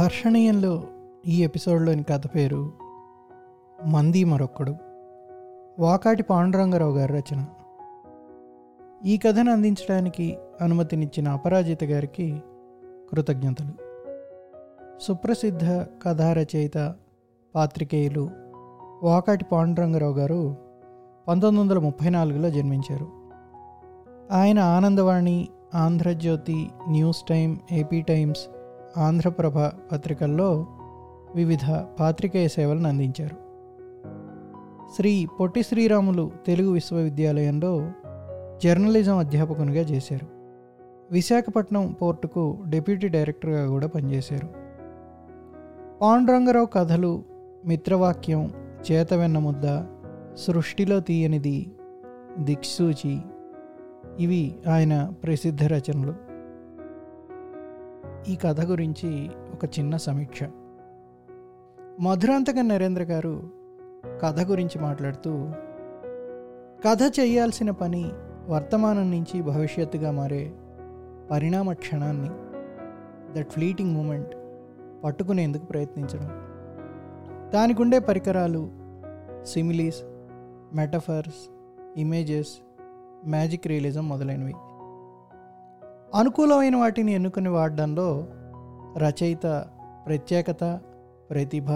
హర్షణీయంలో ఈ ఎపిసోడ్లోని కథ పేరు మంది మరొక్కడు, వాకాటి పాండురంగరావు గారి రచన. ఈ కథను అందించడానికి అనుమతినిచ్చిన అపరాజిత గారికి కృతజ్ఞతలు. సుప్రసిద్ధ కథా రచయిత, పాత్రికేయులు వాకాటి పాండురంగరావు గారు 1934 జన్మించారు. ఆయన Anandavani, Andhrajyothi, news time, AP times, Andhraprabha పత్రికల్లో వివిధ పాత్రికేయ సేవలను అందించారు. శ్రీ పొట్టి శ్రీరాములు తెలుగు విశ్వవిద్యాలయంలో జర్నలిజం అధ్యాపకునిగా చేశారు. విశాఖపట్నం పోర్టుకు డిప్యూటీ డైరెక్టర్గా కూడా పనిచేశారు. పాండురంగరావు కథలు మిత్రవాక్యం, చేత వెన్న ముద్ద, సృష్టిలో తీయనిది, దిక్సూచి ఇవి ఆయన ప్రసిద్ధ రచనలు. ఈ కథ గురించి ఒక చిన్న సమీక్ష. మధురాంతకం నరేంద్ర గారు కథ గురించి మాట్లాడుతూ, కథ చేయాల్సిన పని వర్తమానం నుంచి భవిష్యత్తుగా మారే పరిణామ క్షణాన్ని, దట్ ఫ్లీటింగ్ మూమెంట్, పట్టుకునేందుకు ప్రయత్నించడం. దానికి ఉండే పరికరాలు similes, metaphors, images, magic realism మొదలైనవి. అనుకూలమైన వాటిని ఎన్నుకుని వాడడంలో రచయిత ప్రత్యేకత, ప్రతిభ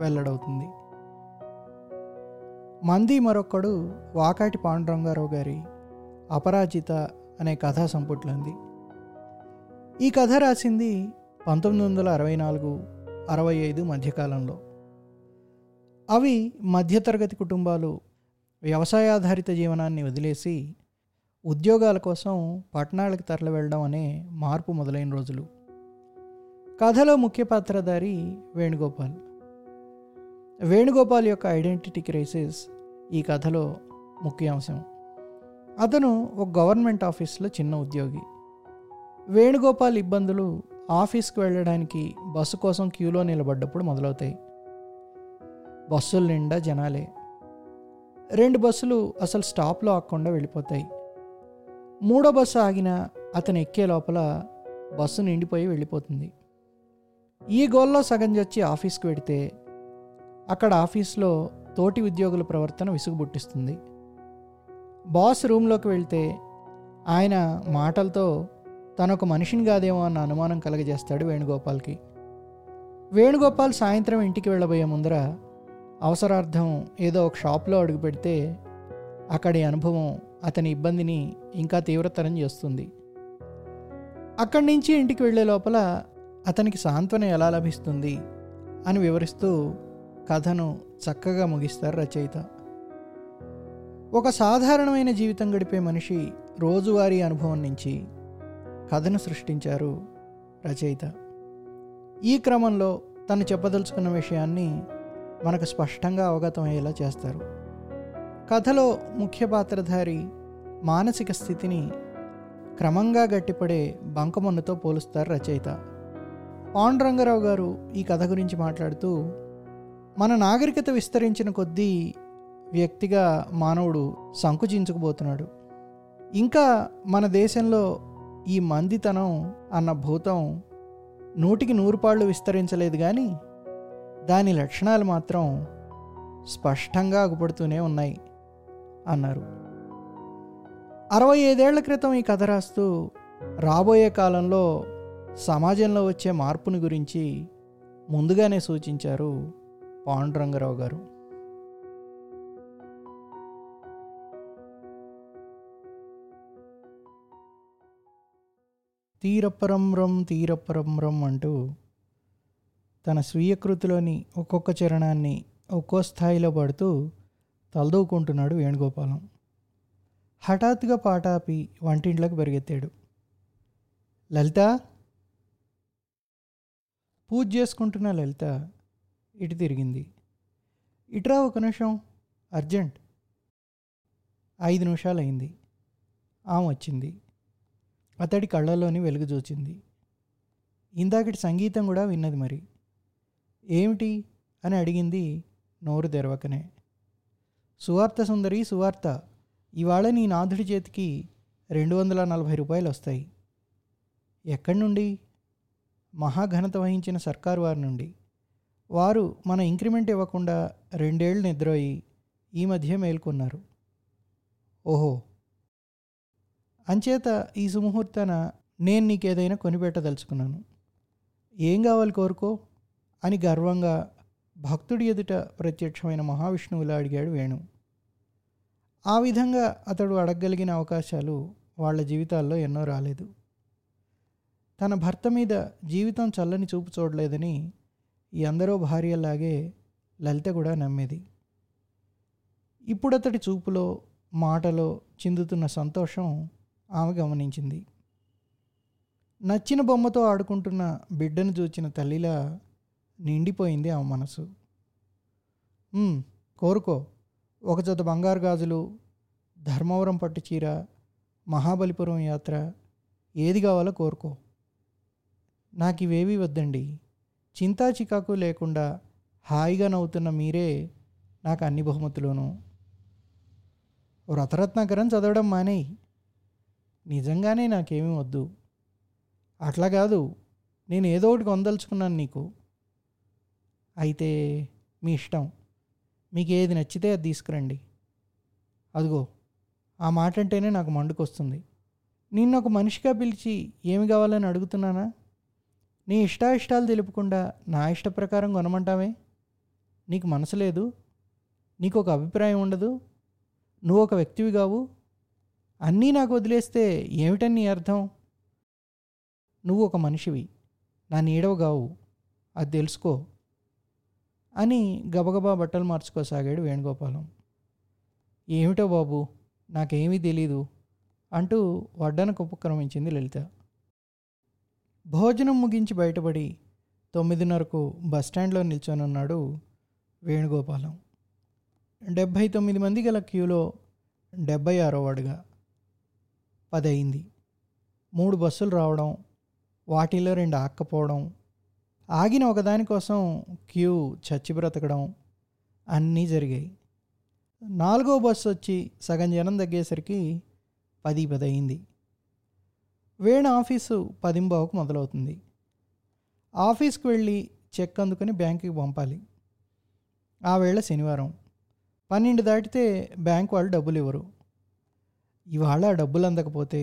వెల్లడవుతుంది. మంది మరొక్కడు వాకాటి పాండురంగారావు గారి అపరాజిత అనే కథా సంపుట్లంది. ఈ కథ రాసింది 1964-65 మధ్యకాలంలో. అవి మధ్యతరగతి కుటుంబాలు వ్యవసాయాధారిత జీవనాన్ని వదిలేసి ఉద్యోగాల కోసం పట్టణాలకు తరలి వెళ్ళడం అనే మార్పు మొదలైన రోజులు. కథలో ముఖ్య పాత్రధారి వేణుగోపాల్. వేణుగోపాల్ యొక్క ఐడెంటిటీ క్రైసిస్ ఈ కథలో ముఖ్యాంశం. అతను ఒక గవర్నమెంట్ ఆఫీస్లో చిన్న ఉద్యోగి. వేణుగోపాల్ ఇబ్బందులు ఆఫీస్కి వెళ్ళడానికి బస్సు కోసం క్యూలో నిలబడ్డప్పుడు మొదలవుతాయి. బస్సుల నిండా జనాలే. 2 బస్సులు అసలు స్టాప్లో ఆగకుండా వెళ్ళిపోతాయి. 3వ బస్సు ఆగిన అతను ఎక్కే లోపల బస్సు నిండిపోయి వెళ్ళిపోతుంది. ఈ గోల్లో సగం చచ్చి ఆఫీస్కి వెడితే అక్కడ ఆఫీస్లో తోటి ఉద్యోగుల ప్రవర్తన విసుగుబుట్టిస్తుంది. బాస్ రూమ్లోకి వెళ్తే ఆయన మాటలతో తనొక మనిషిని కాదేమో అన్న అనుమానం కలగజేస్తాడు వేణుగోపాల్కి. వేణుగోపాల్ సాయంత్రం ఇంటికి వెళ్ళబోయే ముందర అవసరార్థం ఏదో ఒక షాప్లో అడుగు పెడితే అక్కడి అనుభవం అతని ఇబ్బందిని ఇంకా తీవ్రతరం చేస్తుంది. అక్కడి నుంచి ఇంటికి వెళ్ళే లోపల అతనికి సాంత్వన ఎలా లభిస్తుంది అని వివరిస్తూ కథను చక్కగా ముగిస్తారు రచయిత. ఒక సాధారణమైన జీవితం గడిపే మనిషి రోజువారీ అనుభవం నుంచి కథను సృష్టించారు రచయిత. ఈ క్రమంలో తను చెప్పదలుచుకున్న విషయాన్ని మనకు స్పష్టంగా అవగతం అయ్యేలా చేస్తారు. కథలో ముఖ్య పాత్రధారి మానసిక స్థితిని క్రమంగా గట్టిపడే బంకమన్నుతో పోలుస్తారు రచయిత. పాండురంగరావు గారు ఈ కథ గురించి మాట్లాడుతూ, మన నాగరికత విస్తరించిన కొద్దీ వ్యక్తిగా మానవుడు సంకుచించుకుపోతున్నాడు. ఇంకా మన దేశంలో ఈ మందితనం అన్న భూతం 100కి 100 పాళ్ళు విస్తరించలేదు, కానీ దాని లక్షణాలు మాత్రం స్పష్టంగా అగుపడుతూనే ఉన్నాయి అన్నారు. 65 ఏళ్ల క్రితం ఈ కథ రాస్తూ రాబోయే కాలంలో సమాజంలో వచ్చే మార్పుని గురించి ముందుగానే సూచించారు పాండురంగరావు గారు. తీరపరంరం తీరపరంరం అంటూ తన స్వీయ కృతిలోని ఒక్కొక్క చరణాన్ని ఒక్కో స్థాయిలో పడుతూ తలదూకుంటున్నాడు వేణుగోపాలం. హఠాత్తుగా పాట ఆపి వంటింట్లోకి పరిగెత్తాడు. లలిత, పూజ చేసుకుంటున్న లలిత ఇటు తిరిగింది. ఇట్రా ఒక నిమిషం, అర్జెంట్. 5 నిమిషాలు అయింది. ఆమె వచ్చింది. అతడి కళ్ళలోని వెలుగు చూచింది. ఇందాకటి సంగీతం కూడా విన్నది. మరి ఏమిటి అని అడిగింది నోరు తెరవకనే. సువార్త సుందరి, సువార్త. ఇవాళ నీ నాథుడి చేతికి 240 రూపాయలు వస్తాయి. ఎక్కడి నుండి? మహాఘనత వహించిన సర్కారు వారి నుండి. వారు మన ఇంక్రిమెంట్ ఇవ్వకుండా 2 ఏళ్ళు నిద్రపోయి ఈ మధ్య మేల్కొన్నారు. ఓహో, అంచేత ఈ సుముహూర్తాన నేను నీకేదైనా కొనిపెట్టదలుచుకున్నాను, ఏం కావాలి కోరుకో అని గర్వంగా భక్తుడి ఎదుట ప్రత్యక్షమైన మహావిష్ణువులా అడిగాడు వేణు. ఆ విధంగా అతడు అడగగలిగిన అవకాశాలు వాళ్ళ జీవితాల్లో ఎన్నో రాలేదు. తన భర్త మీద జీవితం చల్లని చూపు చూడలేదని ఈ అందరూ భార్యలాగే లలిత కూడా నమ్మేది. ఇప్పుడు అతడి చూపులో మాటలో చిందుతున్న సంతోషం ఆమె గమనించింది. నచ్చిన బొమ్మతో ఆడుకుంటున్న బిడ్డను చూచిన తల్లిలా నిండిపోయింది ఆమె మనసు. కోరుకో, ఒక జత బంగారు గాజులు, ధర్మవరం పట్టు చీర, మహాబలిపురం యాత్ర, ఏది కావాలో కోరుకో. నాకు ఇవేవీ వద్దండి, చింతా చికాకు లేకుండా హాయిగా నవ్వుతున్న మీరే నాకు అన్ని బహుమతులను. రత్నాకరం చదవడం మానేయి, నిజంగానే నాకేమీ వద్దు. అట్లా కాదు, నేను ఏదో ఒకటి కొందలుచుకున్నాను నీకు, అయితే మీ ఇష్టం, మీకు ఏది నచ్చితే అది తీసుకురండి. అదిగో ఆ మాట అంటేనే నాకు మండుకొస్తుంది. నిన్ను ఒక మనిషిగా పిలిచి ఏమి కావాలని అడుగుతున్నానా? నీ ఇష్టాయిష్టాలు తెలుపకుండా నా ఇష్ట ప్రకారం కొనమంటావే? నీకు మనసు లేదు, నీకు ఒక అభిప్రాయం ఉండదు, నువ్వు ఒక వ్యక్తివి కావు. అన్నీ నాకు వదిలేస్తే ఏమిటని నీ అర్థం? నువ్వు ఒక మనిషివి, నా నీడవు కావు, అది తెలుసుకో అని గబగబా బట్టలు మార్చుకోసాగాడు వేణుగోపాలం. ఏమిటో బాబు, నాకేమీ తెలీదు అంటూ వడ్డనకు ఉపక్రమించింది లలిత. భోజనం ముగించి బయటపడి 9:30కు బస్టాండ్లో నిల్చొనున్నాడు వేణుగోపాలం. 79 మంది గల క్యూలో 76వ వాడుగా. 10 అయింది. 3 బస్సులు రావడం, వాటిలో 2 ఆక్కపోవడం, ఆగిన ఒకదానికోసం క్యూ చచ్చి బ్రతకడం అన్నీ జరిగాయి. 4వ బస్సు వచ్చి సగం జనం తగ్గేసరికి 10:10 అయింది. వేణు ఆఫీసు 10:15కు మొదలవుతుంది. ఆఫీస్కి వెళ్ళి చెక్ అందుకుని బ్యాంకుకి పంపాలి. ఆ వేళ శనివారం. 12 దాటితే బ్యాంకు వాళ్ళు డబ్బులు ఇవ్వరు. ఇవాళ డబ్బులు అందకపోతే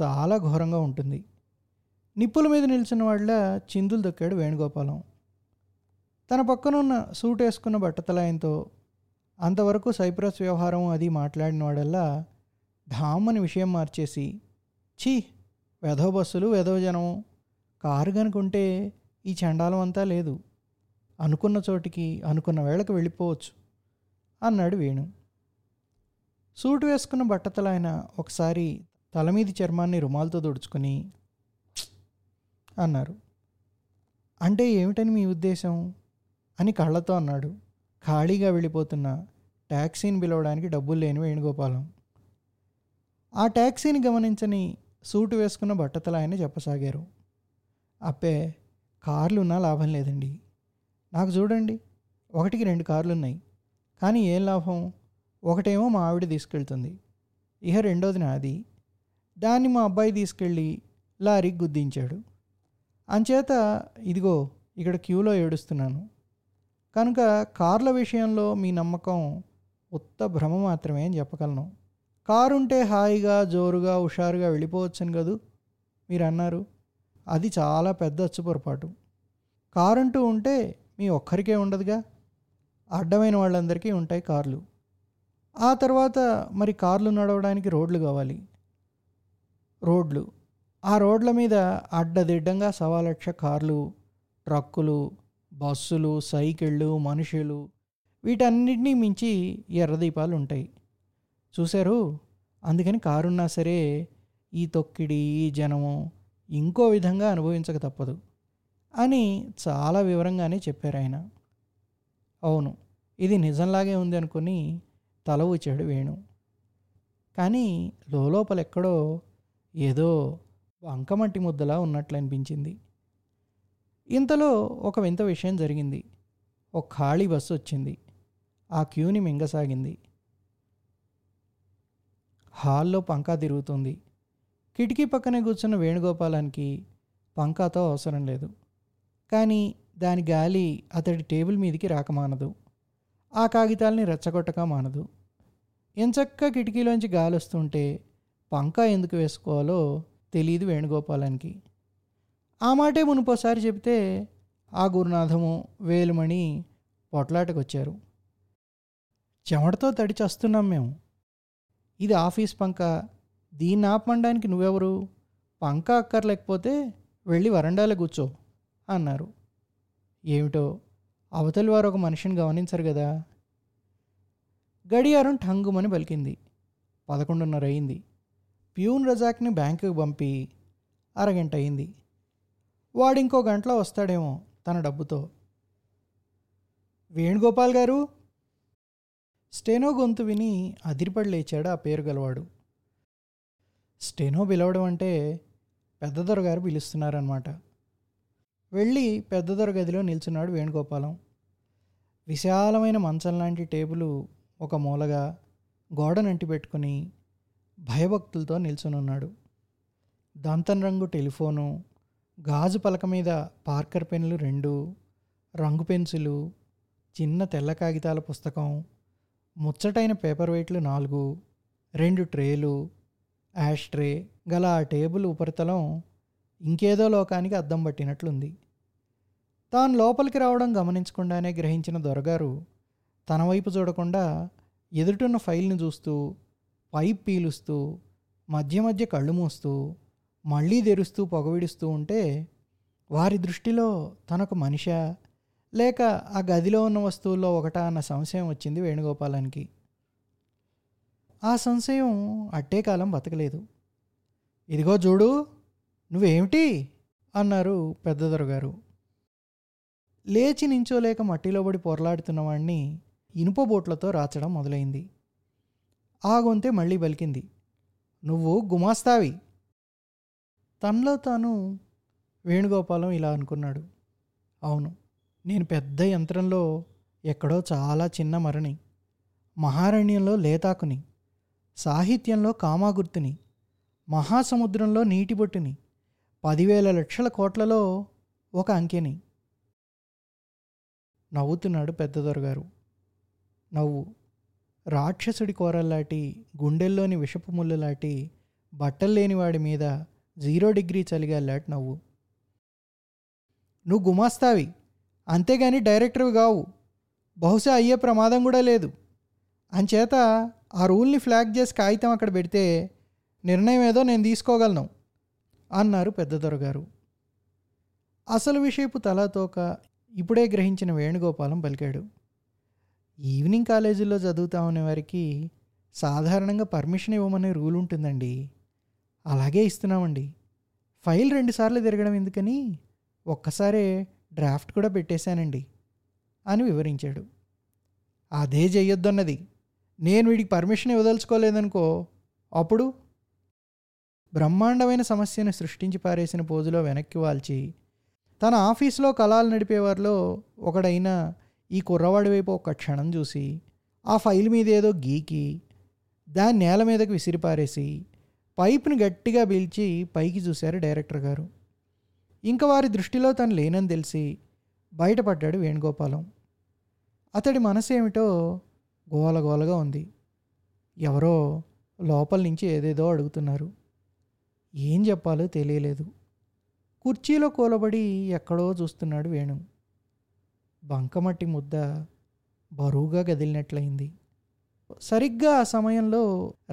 చాలా ఘోరంగా ఉంటుంది. నిప్పుల మీద నిలిచిన వాళ్ళ చిందులు దొక్కాడు వేణుగోపాలం. తన పక్కనున్న సూట్ వేసుకున్న బట్టతలాయనతో అంతవరకు సైప్రస్ వ్యవహారం అది మాట్లాడిన వాడల్లా ఢామ్మని విషయం మార్చేసి, ఛీ, వెధవ బస్సులు, వెధవ జనం, కారు కనుకుంటే ఈ చండాలం అంతా లేదు, అనుకున్న చోటికి అనుకున్న వేళకు వెళ్ళిపోవచ్చు అన్నాడు వేణు. సూట్ వేసుకున్న బట్టతలాయన ఒకసారి తలమీది చర్మాన్ని రుమాలతో తుడుచుకుని అన్నారు. అంటే ఏమిటని మీ ఉద్దేశం అని కళ్ళతో అన్నాడు ఖాళీగా వెళ్ళిపోతున్న ట్యాక్సీని పిలవడానికి డబ్బులు లేని వేణుగోపాలం. ఆ ట్యాక్సీని గమనించని సూటు వేసుకున్న బట్టతలాయన చెప్పసాగారు. అప్పే, కార్లున్నా లాభం లేదండి, నాకు చూడండి 1-2 కార్లున్నాయి, కానీ ఏం లాభం? ఒకటేమో మా ఆవిడ తీసుకెళ్తుంది, ఇహ 2వది నాది, దాన్ని మా అబ్బాయి తీసుకెళ్ళి లారీకి గుద్దించాడు. అంచేత ఇదిగో ఇక్కడ క్యూలో ఏడుస్తున్నాను. కనుక కార్ల విషయంలో మీ నమ్మకం ఉత్త భ్రమ మాత్రమే అని చెప్పగలను. కారుంటే హాయిగా జోరుగా హుషారుగా వెళ్ళిపోవచ్చని కదూ మీరు అన్నారు, అది చాలా పెద్ద అచ్చు పొరపాటు. కారుంటూ ఉంటే మీ ఒక్కరికే ఉండదుగా, అడ్డమైన వాళ్ళందరికీ ఉంటాయి కార్లు. ఆ తర్వాత మరి కార్లు నడవడానికి రోడ్లు కావాలి. రోడ్లు, ఆ రోడ్ల మీద అడ్డదిడ్డంగా 1,000,000 కార్లు, ట్రక్కులు, బస్సులు, సైకిళ్ళు, మనుషులు, వీటన్నిటినీ మించి ఎర్రదీపాలు ఉంటాయి చూశారు. అందుకని కారున్నా సరే ఈ తొక్కిడి, ఈ జనము ఇంకో విధంగా అనుభవించక తప్పదు అని చాలా వివరంగానే చెప్పారు ఆయన. అవును, ఇది నిజంలాగే ఉంది అనుకుని తల ఊచాడు వేణు. కానీ లోపలెక్కడో ఏదో వంకమట్టి ముద్దలా ఉన్నట్లు అనిపించింది. ఇంతలో ఒక వింత విషయం జరిగింది. ఒక ఖాళీ బస్సు వచ్చింది, ఆ క్యూని మింగసాగింది. హాల్లో పంకా తిరుగుతుంది. కిటికీ పక్కనే కూర్చున్న వేణుగోపాలానికి పంకాతో అవసరం లేదు. కానీ దాని గాలి అతడి టేబుల్ మీదికి రాకమానదు, ఆ కాగితాలని రెచ్చగొట్టక మానదు. ఎంచక్క కిటికీలోంచి గాలి వస్తుంటే పంకా ఎందుకు వేసుకోవాలో తెలియదు వేణుగోపాలానికి. ఆ మాటే మునుపోసారి చెబితే ఆ గురునాథము వేలుమణి పొట్లాటకొచ్చారు. చెమటతో తడి చస్తున్నాం మేము, ఇది ఆఫీస్ పంక, దీన్ని ఆపమనడానికి నువ్వెవరు? పంక అక్కర్లేకపోతే వెళ్ళి వరండాలో కూర్చో అన్నారు. ఏమిటో అవతలి వారు ఒక మనిషిని గమనించరు కదా. గడియారం ఠంగుమని పలికింది. 11:30 అయింది. ప్యూన్ రజాక్ని బ్యాంకుకి పంపి అరగంట అయింది. వాడు ఇంకో గంటలో వస్తాడేమో తన డబ్బుతో. వేణుగోపాల్ గారు! స్టెనో గొంతు విని అదిరిపడి లేచాడు ఆ పేరు గలవాడు. స్టెనో పిలవడం అంటే పెద్దదొర గారు పిలుస్తున్నారన్నమాట. వెళ్ళి పెద్దదొర గదిలో నిల్చున్నాడు వేణుగోపాలం. విశాలమైన మంచం లాంటి టేబులు ఒక మూలగా గోడనంటి పెట్టుకుని భయభక్తులతో నిల్చునున్నాడు. దంతన్ రంగు టెలిఫోను, గాజు పలక మీద పార్కర్ పెన్నులు 2, రంగు పెన్సిలు, చిన్న తెల్ల కాగితాల పుస్తకం, ముచ్చటైన పేపర్ వెయిట్లు 4, 2 ట్రేలు, యాష్ ట్రే గల ఆ టేబుల్ ఉపరితలం ఇంకేదో లోకానికి అద్దం పట్టినట్లుంది. తాను లోపలికి రావడం గమనించకుండానే గ్రహించిన దొరగారు తన వైపు చూడకుండా ఎదుటున్న ఫైల్ని చూస్తూ, పైప్ పీలుస్తూ, మధ్య మధ్య కళ్ళు మూస్తూ, మళ్ళీ తెరుస్తూ పొగవిడుస్తూ ఉంటే వారి దృష్టిలో తనకు మనిషా లేక ఆ గదిలో ఉన్న వస్తువుల్లో ఒకటా అన్న సంశయం వచ్చింది వేణుగోపాలానికి. ఆ సంశయం అట్టే కాలం బతకలేదు. ఇదిగో చూడు, నువ్వేమిటి అన్నారు పెద్దదొర గారు. లేచి నించోలేక మట్టిలో పడి పొరలాడుతున్నవాడిని ఇనుప బోట్లతో రాచడం మొదలైంది. ఆ గొంతే మళ్ళీ బలికింది, నువ్వు గుమాస్తావి. తనలో తాను వేణుగోపాలం ఇలా అనుకున్నాడు, అవును, నేను పెద్ద యంత్రంలో ఎక్కడో చాలా చిన్న మరణి, మహారణ్యంలో లేతాకుని, సాహిత్యంలో కామాగుర్తుని, మహాసముద్రంలో నీటిబొట్టుని, 10,000,00,00,000 కోట్లలో ఒక అంకెని. నవ్వుతున్నాడు పెద్దదొరగారు. నవ్వు రాక్షసుడి కోరల్లాటి, గుండెల్లోని విషపు ముళ్ళలాటి, బట్టల్లేనివాడి మీద 0 డిగ్రీ చలిగాలాటి నవ్వు. నువ్వు గుమాస్తావి, అంతేగాని డైరెక్టర్వి కావు, బహుశా అయ్యే ప్రమాదం కూడా లేదు. అంచేత ఆ రూల్ని ఫ్లాగ్ చేసి కాగితం అక్కడ పెడితే నిర్ణయం ఏదో నేను తీసుకోగలను అన్నారు పెద్దదొరగారు. అసలు విషయపు తలాతోక ఇప్పుడే గ్రహించిన వేణుగోపాలం పలికాడు, ఈవినింగ్ కాలేజీలో చదువుతామనే వారికి సాధారణంగా పర్మిషన్ ఇవ్వమనే రూల్ ఉంటుందండి, అలాగే ఇస్తున్నామండి. ఫైల్ 2 సార్లు తిరగడం ఎందుకని ఒక్కసారే డ్రాఫ్ట్ కూడా పెట్టేశానండి అని వివరించాడు. అదే చెయ్యొద్దన్నది, నేను వీడికి పర్మిషన్ ఇవ్వదలుచుకోలేదనుకో అప్పుడు? బ్రహ్మాండమైన సమస్యను సృష్టించి పారేసిన పోజులో వెనక్కి వాల్చి తన ఆఫీసులో కళాలు నడిపేవారిలో ఒకడైన ఈ కుర్రవాడి వైపు ఒక్క క్షణం చూసి, ఆ ఫైల్ మీద ఏదో గీకి దాన్ని నేల మీదకు విసిరిపారేసి పైపుని గట్టిగా పీల్చి పైకి చూశారు డైరెక్టర్ గారు. ఇంకా వారి దృష్టిలో తను లేనని తెలిసి బయటపడ్డాడు వేణుగోపాలం. అతడి మనసేమిటో గోలగోలగా ఉంది. ఎవరో లోపల నుంచి ఏదేదో అడుగుతున్నారు, ఏం చెప్పాలో తెలియలేదు. కుర్చీలో కూలబడి ఎక్కడో చూస్తున్నాడు వేణు. బంకమట్టి ముద్ద బరువుగా కదిలినట్లయింది. సరిగ్గా ఆ సమయంలో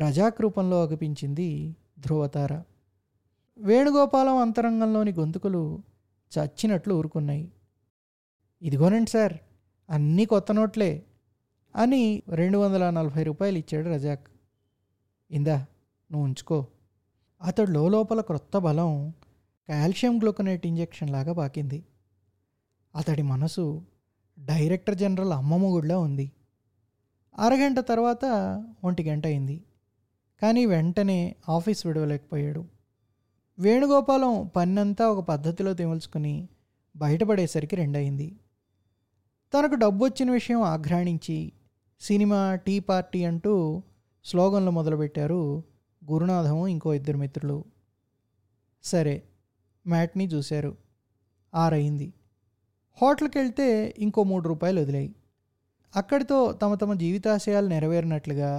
రజాక్ రూపంలో అగుపించింది ధ్రువతార. వేణుగోపాలం అంతరంగంలోని గొంతుకులు చచ్చినట్లు ఊరుకున్నాయి. ఇదిగోనండి సార్, అన్నీ కొత్త నోట్లే అని 240 రూపాయలు ఇచ్చాడు రజాక్. ఇందా, నువ్వు ఉంచుకో. అతడు లోపల క్రొత్త బలం కాల్షియం గ్లూకనేట్ ఇంజెక్షన్ లాగా పాకింది. అతడి మనసు డైరెక్టర్ జనరల్ అమ్మమ్మగుడిలా ఉంది. అరగంట తర్వాత 1 గంట అయింది. కానీ వెంటనే ఆఫీస్ విడవలేకపోయాడు. వేణుగోపాలం పన్నంతా ఒక పద్ధతిలో తెమల్చుకుని బయటపడేసరికి 2 అయింది. తనకు డబ్బు వచ్చిన విషయం ఆఘ్రాణించి సినిమా, టీ పార్టీ అంటూ స్లోగన్లు మొదలుపెట్టారు గురునాథము ఇంకో 2 మిత్రులు. సరే, మ్యాట్ని చూశారు. 6 అయింది. హోటల్కి వెళ్తే ఇంకో 3 రూపాయలు వదిలాయి. అక్కడితో తమ తమ జీవితాశయాలు నెరవేరినట్లుగా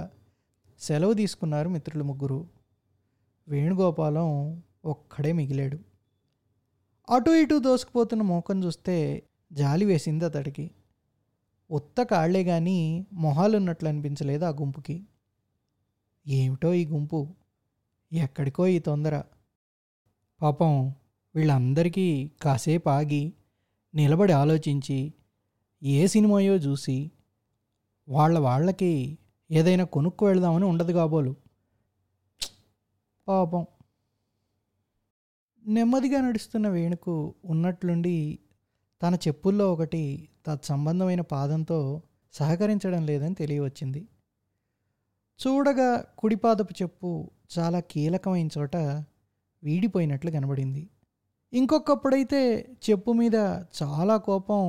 సెలవు తీసుకున్నారు మిత్రులు ముగ్గురు. వేణుగోపాలం ఒక్కడే మిగిలాడు. అటు ఇటు దోసుకుపోతున్న మోకం చూస్తే జాలి వేసింది అతడికి. ఉత్త కాళ్లే కానీ మొహాలున్నట్లు అనిపించలేదు ఆ గుంపుకి. ఏమిటో ఈ గుంపు, ఎక్కడికో ఈ తొందర. పాపం వీళ్ళందరికీ కాసేపు ఆగి నిలబడి ఆలోచించి ఏ సినిమాయో చూసి వాళ్ళకి ఏదైనా కొనుక్కు వెళదామని ఉండదు కాబోలు. పాపం నెమ్మదిగా నడుస్తున్న వేణుకు ఉన్నట్లుండి తన చెప్పుల్లో ఒకటి తత్సంబంధమైన పాదంతో సహకరించడం లేదని తెలియవచ్చింది. చూడగా కుడిపాదపు చెప్పు చాలా కీలకమైన చోట వీడిపోయినట్లు కనబడింది. ఇంకొకప్పుడైతే చెప్పు మీద చాలా కోపం,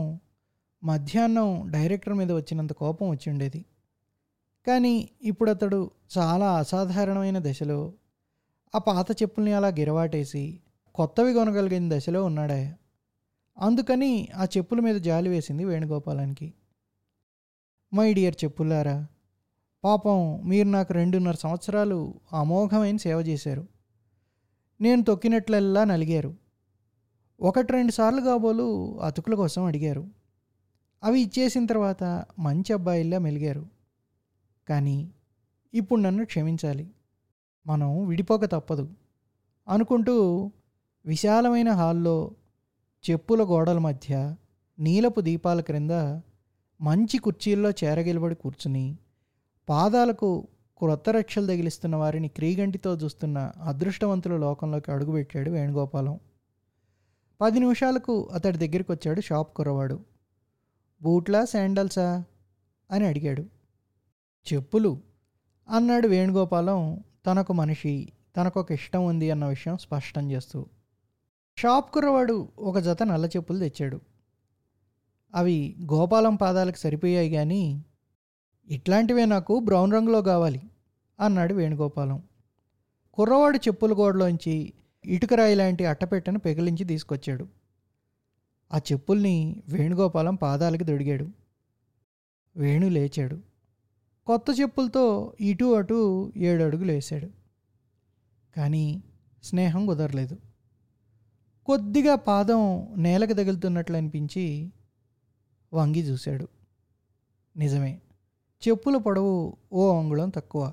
మధ్యాహ్నం డైరెక్టర్ మీద వచ్చినంత కోపం వచ్చి ఉండేది. కానీ ఇప్పుడు అతడు చాలా అసాధారణమైన దశలో, ఆ పాత చెప్పుల్ని అలా గిరవాటేసి కొత్తవి కొనగలిగిన దశలో ఉన్నాడాయ. అందుకని ఆ చెప్పుల మీద జాలి వేసింది వేణుగోపాలానికి. మై డియర్ చెప్పులారా, పాపం మీరు నాకు 2.5 సంవత్సరాలు అమోఘమైన సేవ చేశారు. నేను తొక్కినట్లల్లా నలిగారు. 1-2 సార్లు కాబోలు అతుకుల కోసం అడిగారు. అవి ఇచ్చేసిన తర్వాత మంచి అబ్బాయిల్లా మెలిగారు. కానీ ఇప్పుడు నన్ను క్షమించాలి, మనం విడిపోక తప్పదు అనుకుంటూ విశాలమైన హాల్లో చెప్పుల గోడల మధ్య నీలపు దీపాల క్రింద మంచి కుర్చీల్లో చేరగిలబడి కూర్చుని పాదాలకు క్రొత్త రక్షలు తగిలిస్తున్న వారిని క్రీగంటితో చూస్తున్న అదృష్టవంతుల లోకంలోకి అడుగుపెట్టాడు వేణుగోపాలం. 10 నిమిషాలకు అతడి దగ్గరికి వచ్చాడు షాప్ కుర్రవాడు. బూట్లా శాండల్సా అని అడిగాడు. చెప్పులు అన్నాడు వేణుగోపాలం, తనకు మనిషి, తనకొక ఇష్టం ఉంది అన్న విషయం స్పష్టం చేస్తూ. షాప్ కుర్రవాడు ఒక జత నల్ల చెప్పులు తెచ్చాడు. అవి గోపాలం పాదాలకు సరిపోయాయి, కానీ ఇట్లాంటివే నాకు బ్రౌన్ రంగులో కావాలి అన్నాడు వేణుగోపాలం. కుర్రవాడు చెప్పుల గోడలోంచి ఇటుకరాయి లాంటి అట్టపెట్టను పెగిలించి తీసుకొచ్చాడు. ఆ చెప్పుల్ని వేణుగోపాలం పాదాలకి దొడిగాడు. వేణు లేచాడు. కొత్త చెప్పులతో ఇటు అటు 7 అడుగులు వేశాడు. కానీ స్నేహం కుదరలేదు. కొద్దిగా పాదం నేలకు తగులుతున్నట్లు అనిపించి వంగి చూశాడు. నిజమే, చెప్పుల పొడవు 1 అంగుళం తక్కువ.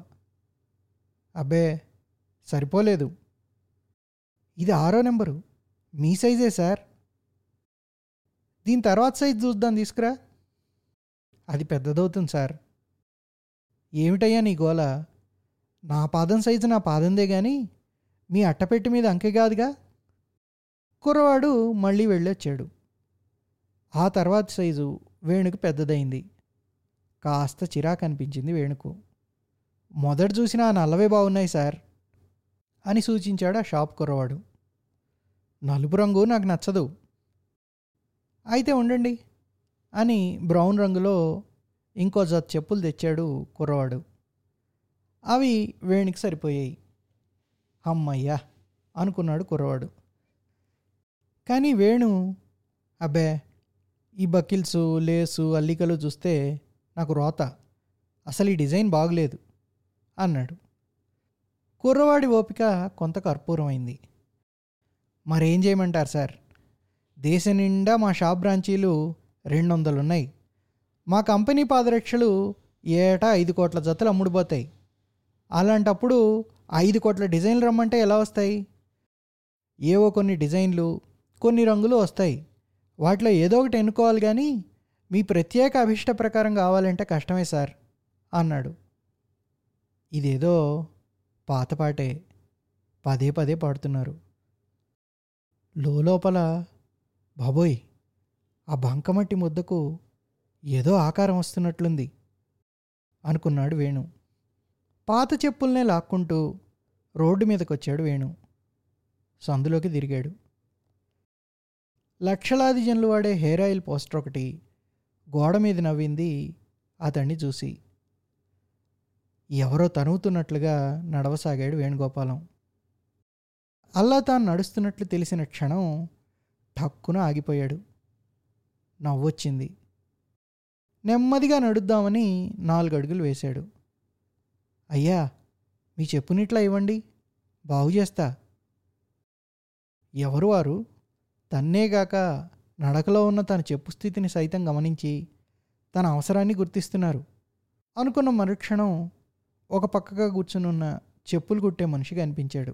అబ్బే సరిపోలేదు. ఇది 6వ నెంబరు, మీ సైజే సార్. దీని తర్వాత సైజు చూద్దాం, తీసుకురా. అది పెద్దదవుతుంది సార్. ఏమిటయ్యా నీ గోల? నా పాదం సైజు నా పాదందే కానీ మీ అట్టపెట్టి మీద అంకె కాదుగా. కుర్రవాడు మళ్ళీ వెళ్ళొచ్చాడు. ఆ తర్వాత సైజు వేణుకు పెద్దదైంది. కాస్త చిరాకు అనిపించింది వేణుకు. మొదట చూసిన 40 బాగున్నాయి సార్ అని సూచించాడు ఆ షాప్ కుర్రవాడు. నలుపు రంగు నాకు నచ్చదు. అయితే ఉండండి అని బ్రౌన్ రంగులో ఇంకో జత చెప్పులు తెచ్చాడు కుర్రవాడు. అవి వేణుకి సరిపోయాయి. అమ్మయ్యా అనుకున్నాడు కుర్రవాడు. కానీ వేణు, అబ్బే ఈ బకిల్సు లేసు అల్లికలు చూస్తే నాకు రోత, అసలు ఈ డిజైన్ బాగలేదు అన్నాడు. కుర్రవాడి ఓపిక కొంత కర్పూరమైంది. మరేం చేయమంటారు సార్, దేశం నిండా మా షాప్ బ్రాంచీలు 200 ఉన్నాయి. మా కంపెనీ పాదరక్షలు ఏటా 5 కోట్ల జతలు అమ్ముడుపోతాయి. అలాంటప్పుడు 5 కోట్ల డిజైన్లు రమ్మంటే ఎలా వస్తాయి? ఏవో కొన్ని డిజైన్లు కొన్ని రంగులు వస్తాయి. వాటిలో ఏదో ఒకటి ఎన్నుకోవాలి, కానీ మీ ప్రత్యేక అభిష్ట ప్రకారం కావాలంటే కష్టమే సార్ అన్నాడు. ఇదేదో పాతపాటే, 10 పదే పాడుతున్నారు. లోపల బాబోయ్, ఆ బంకమట్టి ముద్దకు ఏదో ఆకారం వస్తున్నట్లుంది అనుకున్నాడు వేణు. పాత చెప్పుల్నే లాక్కుంటూ రోడ్డు మీదకి వచ్చాడు వేణు. సందులోకి తిరిగాడు. లక్షలాది జనులు వాడే హెయిర్ ఆయిల్ పోస్టర్ ఒకటి గోడ మీద నవ్వింది అతన్ని చూసి. ఎవరో తనుగుతున్నట్లుగా నడవసాగాడు వేణుగోపాలం. అలా తాను నడుస్తున్నట్లు తెలిసిన క్షణం ఠక్కున ఆగిపోయాడు. నవ్వొచ్చింది. నెమ్మదిగా నడుద్దామని 4 అడుగులు వేశాడు. అయ్యా మీ చెప్పునిట్లా ఇవ్వండి, బాగు చేస్తా. ఎవరు వారు తన్నేగాక నడకలో ఉన్న తన చెప్పు స్థితిని సైతం గమనించి తన అవసరాన్ని గుర్తిస్తున్నారు అనుకున్న మరుక్షణం ఒక పక్కగా కూర్చునున్న చెప్పులు కుట్టే మనిషి కనిపించాడు.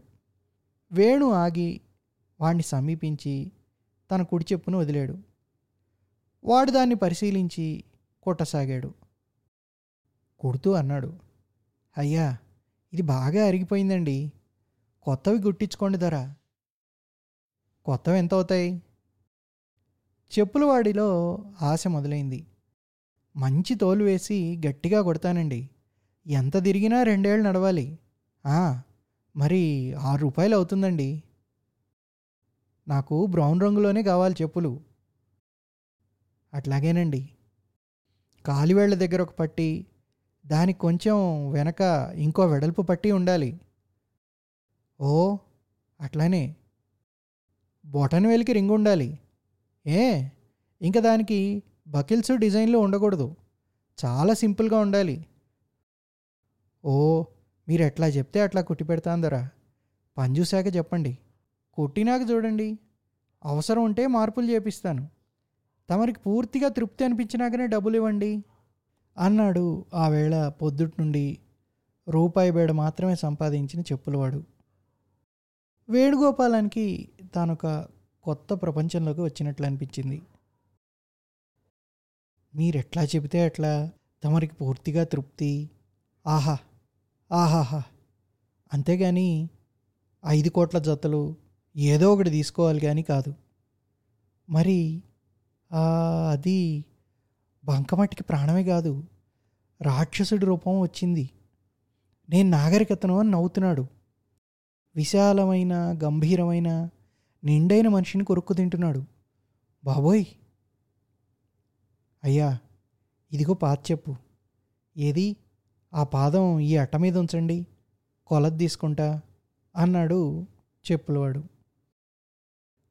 వేణు ఆగి వాడిని సమీపించి తన కుడి చెప్పును వదిలాడు. వాడు దాన్ని పరిశీలించి కుట్టసాగాడు. కుడుతూ అన్నాడు, అయ్యా ఇది బాగా అరిగిపోయిందండి, కొత్తవి కుట్టించుకోండి ధర. కొత్తవి ఎంత అవుతాయి? చెప్పులు వాడిలో ఆశ మొదలైంది. మంచి తోలు వేసి గట్టిగా కొడతానండి, ఎంత తిరిగినా 2 ఏళ్ళు నడవాలి, మరి 6 రూపాయలు అవుతుందండి. నాకు బ్రౌన్ రంగులోనే కావాలి చెప్పులు. అట్లాగేనండి. కాలివేళ్ల దగ్గర ఒక పట్టి, దానికి కొంచెం వెనక ఇంకో వెడల్పు పట్టి ఉండాలి. ఓ అట్లానే. బొటన్ వేలికి రింగ్ ఉండాలి. ఇంకా దానికి బకిల్స్ డిజైన్లు ఉండకూడదు, చాలా సింపుల్గా ఉండాలి. ఓ మీరు ఎట్లా చెప్తే అట్లా కుట్టి పెడతాందరా, పని చూశాక చెప్పండి, కుట్టినాక చూడండి, అవసరం ఉంటే మార్పులు చేపిస్తాను, తమరికి పూర్తిగా తృప్తి అనిపించినాకనే డబ్బులు ఇవ్వండి అన్నాడు. ఆ వేళ పొద్దుటి నుండి రూపాయి 1 బేడ మాత్రమే సంపాదించిన చెప్పులవాడు. వేణుగోపాలానికి తానొక కొత్త ప్రపంచంలోకి వచ్చినట్లు అనిపించింది. మీరెట్లా చెబితే అట్లా, తమరికి పూర్తిగా తృప్తి, ఆహా ఆహాహా, అంతేగాని 5 కోట్ల జతలు ఏదో ఒకటి తీసుకోవాలి కానీ కాదు. మరి అది బంకమట్టికి ప్రాణమే కాదు, రాక్షసుడి రూపం వచ్చింది, నేను నాగరికతను అని నవ్వుతున్నాడు. విశాలమైన, గంభీరమైన, నిండైన మనిషిని కొరుక్కు తింటున్నాడు. బాబోయ్. అయ్యా ఇదిగో పాత చెప్పు, ఏది ఆ పాదం ఈ అట్ట మీద ఉంచండి, కొలత తీసుకుంటా అన్నాడు చెప్పులవాడు.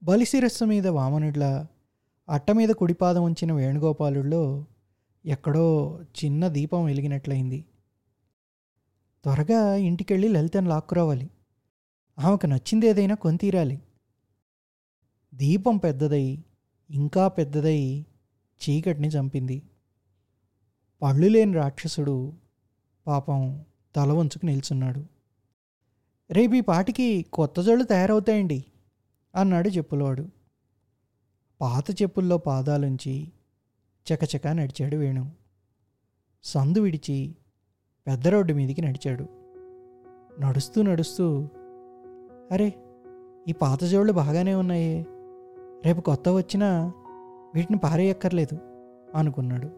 బలిశిరస్సు మీద వామనుడిలా అట్ట మీద కుడిపాదం ఉంచిన వేణుగోపాలుడిలో ఎక్కడో చిన్న దీపం వెలిగినట్లయింది. త్వరగా ఇంటికెళ్ళి లలితను లాక్కురావాలి, ఆమెకు నచ్చింది ఏదైనా కొని తీరాలి. దీపం పెద్దదై ఇంకా పెద్దదై చీకటిని చంపింది. పళ్ళు లేని రాక్షసుడు పాపం తల వంచుకు నిల్చున్నాడు. రేపు ఈ పాటికి కొత్త జళ్ళు తయారవుతాయండి అన్నాడు చెప్పులవాడు. పాత చెప్పుల్లో పాదాలుంచి చకచకా నడిచాడు వేణు. సందు విడిచి పెద్ద రోడ్డు మీదికి నడిచాడు. నడుస్తూ నడుస్తూ అరే ఈ పాత జోళ్ళు బాగానే ఉన్నాయే, రేపు కొత్త వచ్చినా వీటిని పారేయక్కర్లేదు అనుకున్నాడు.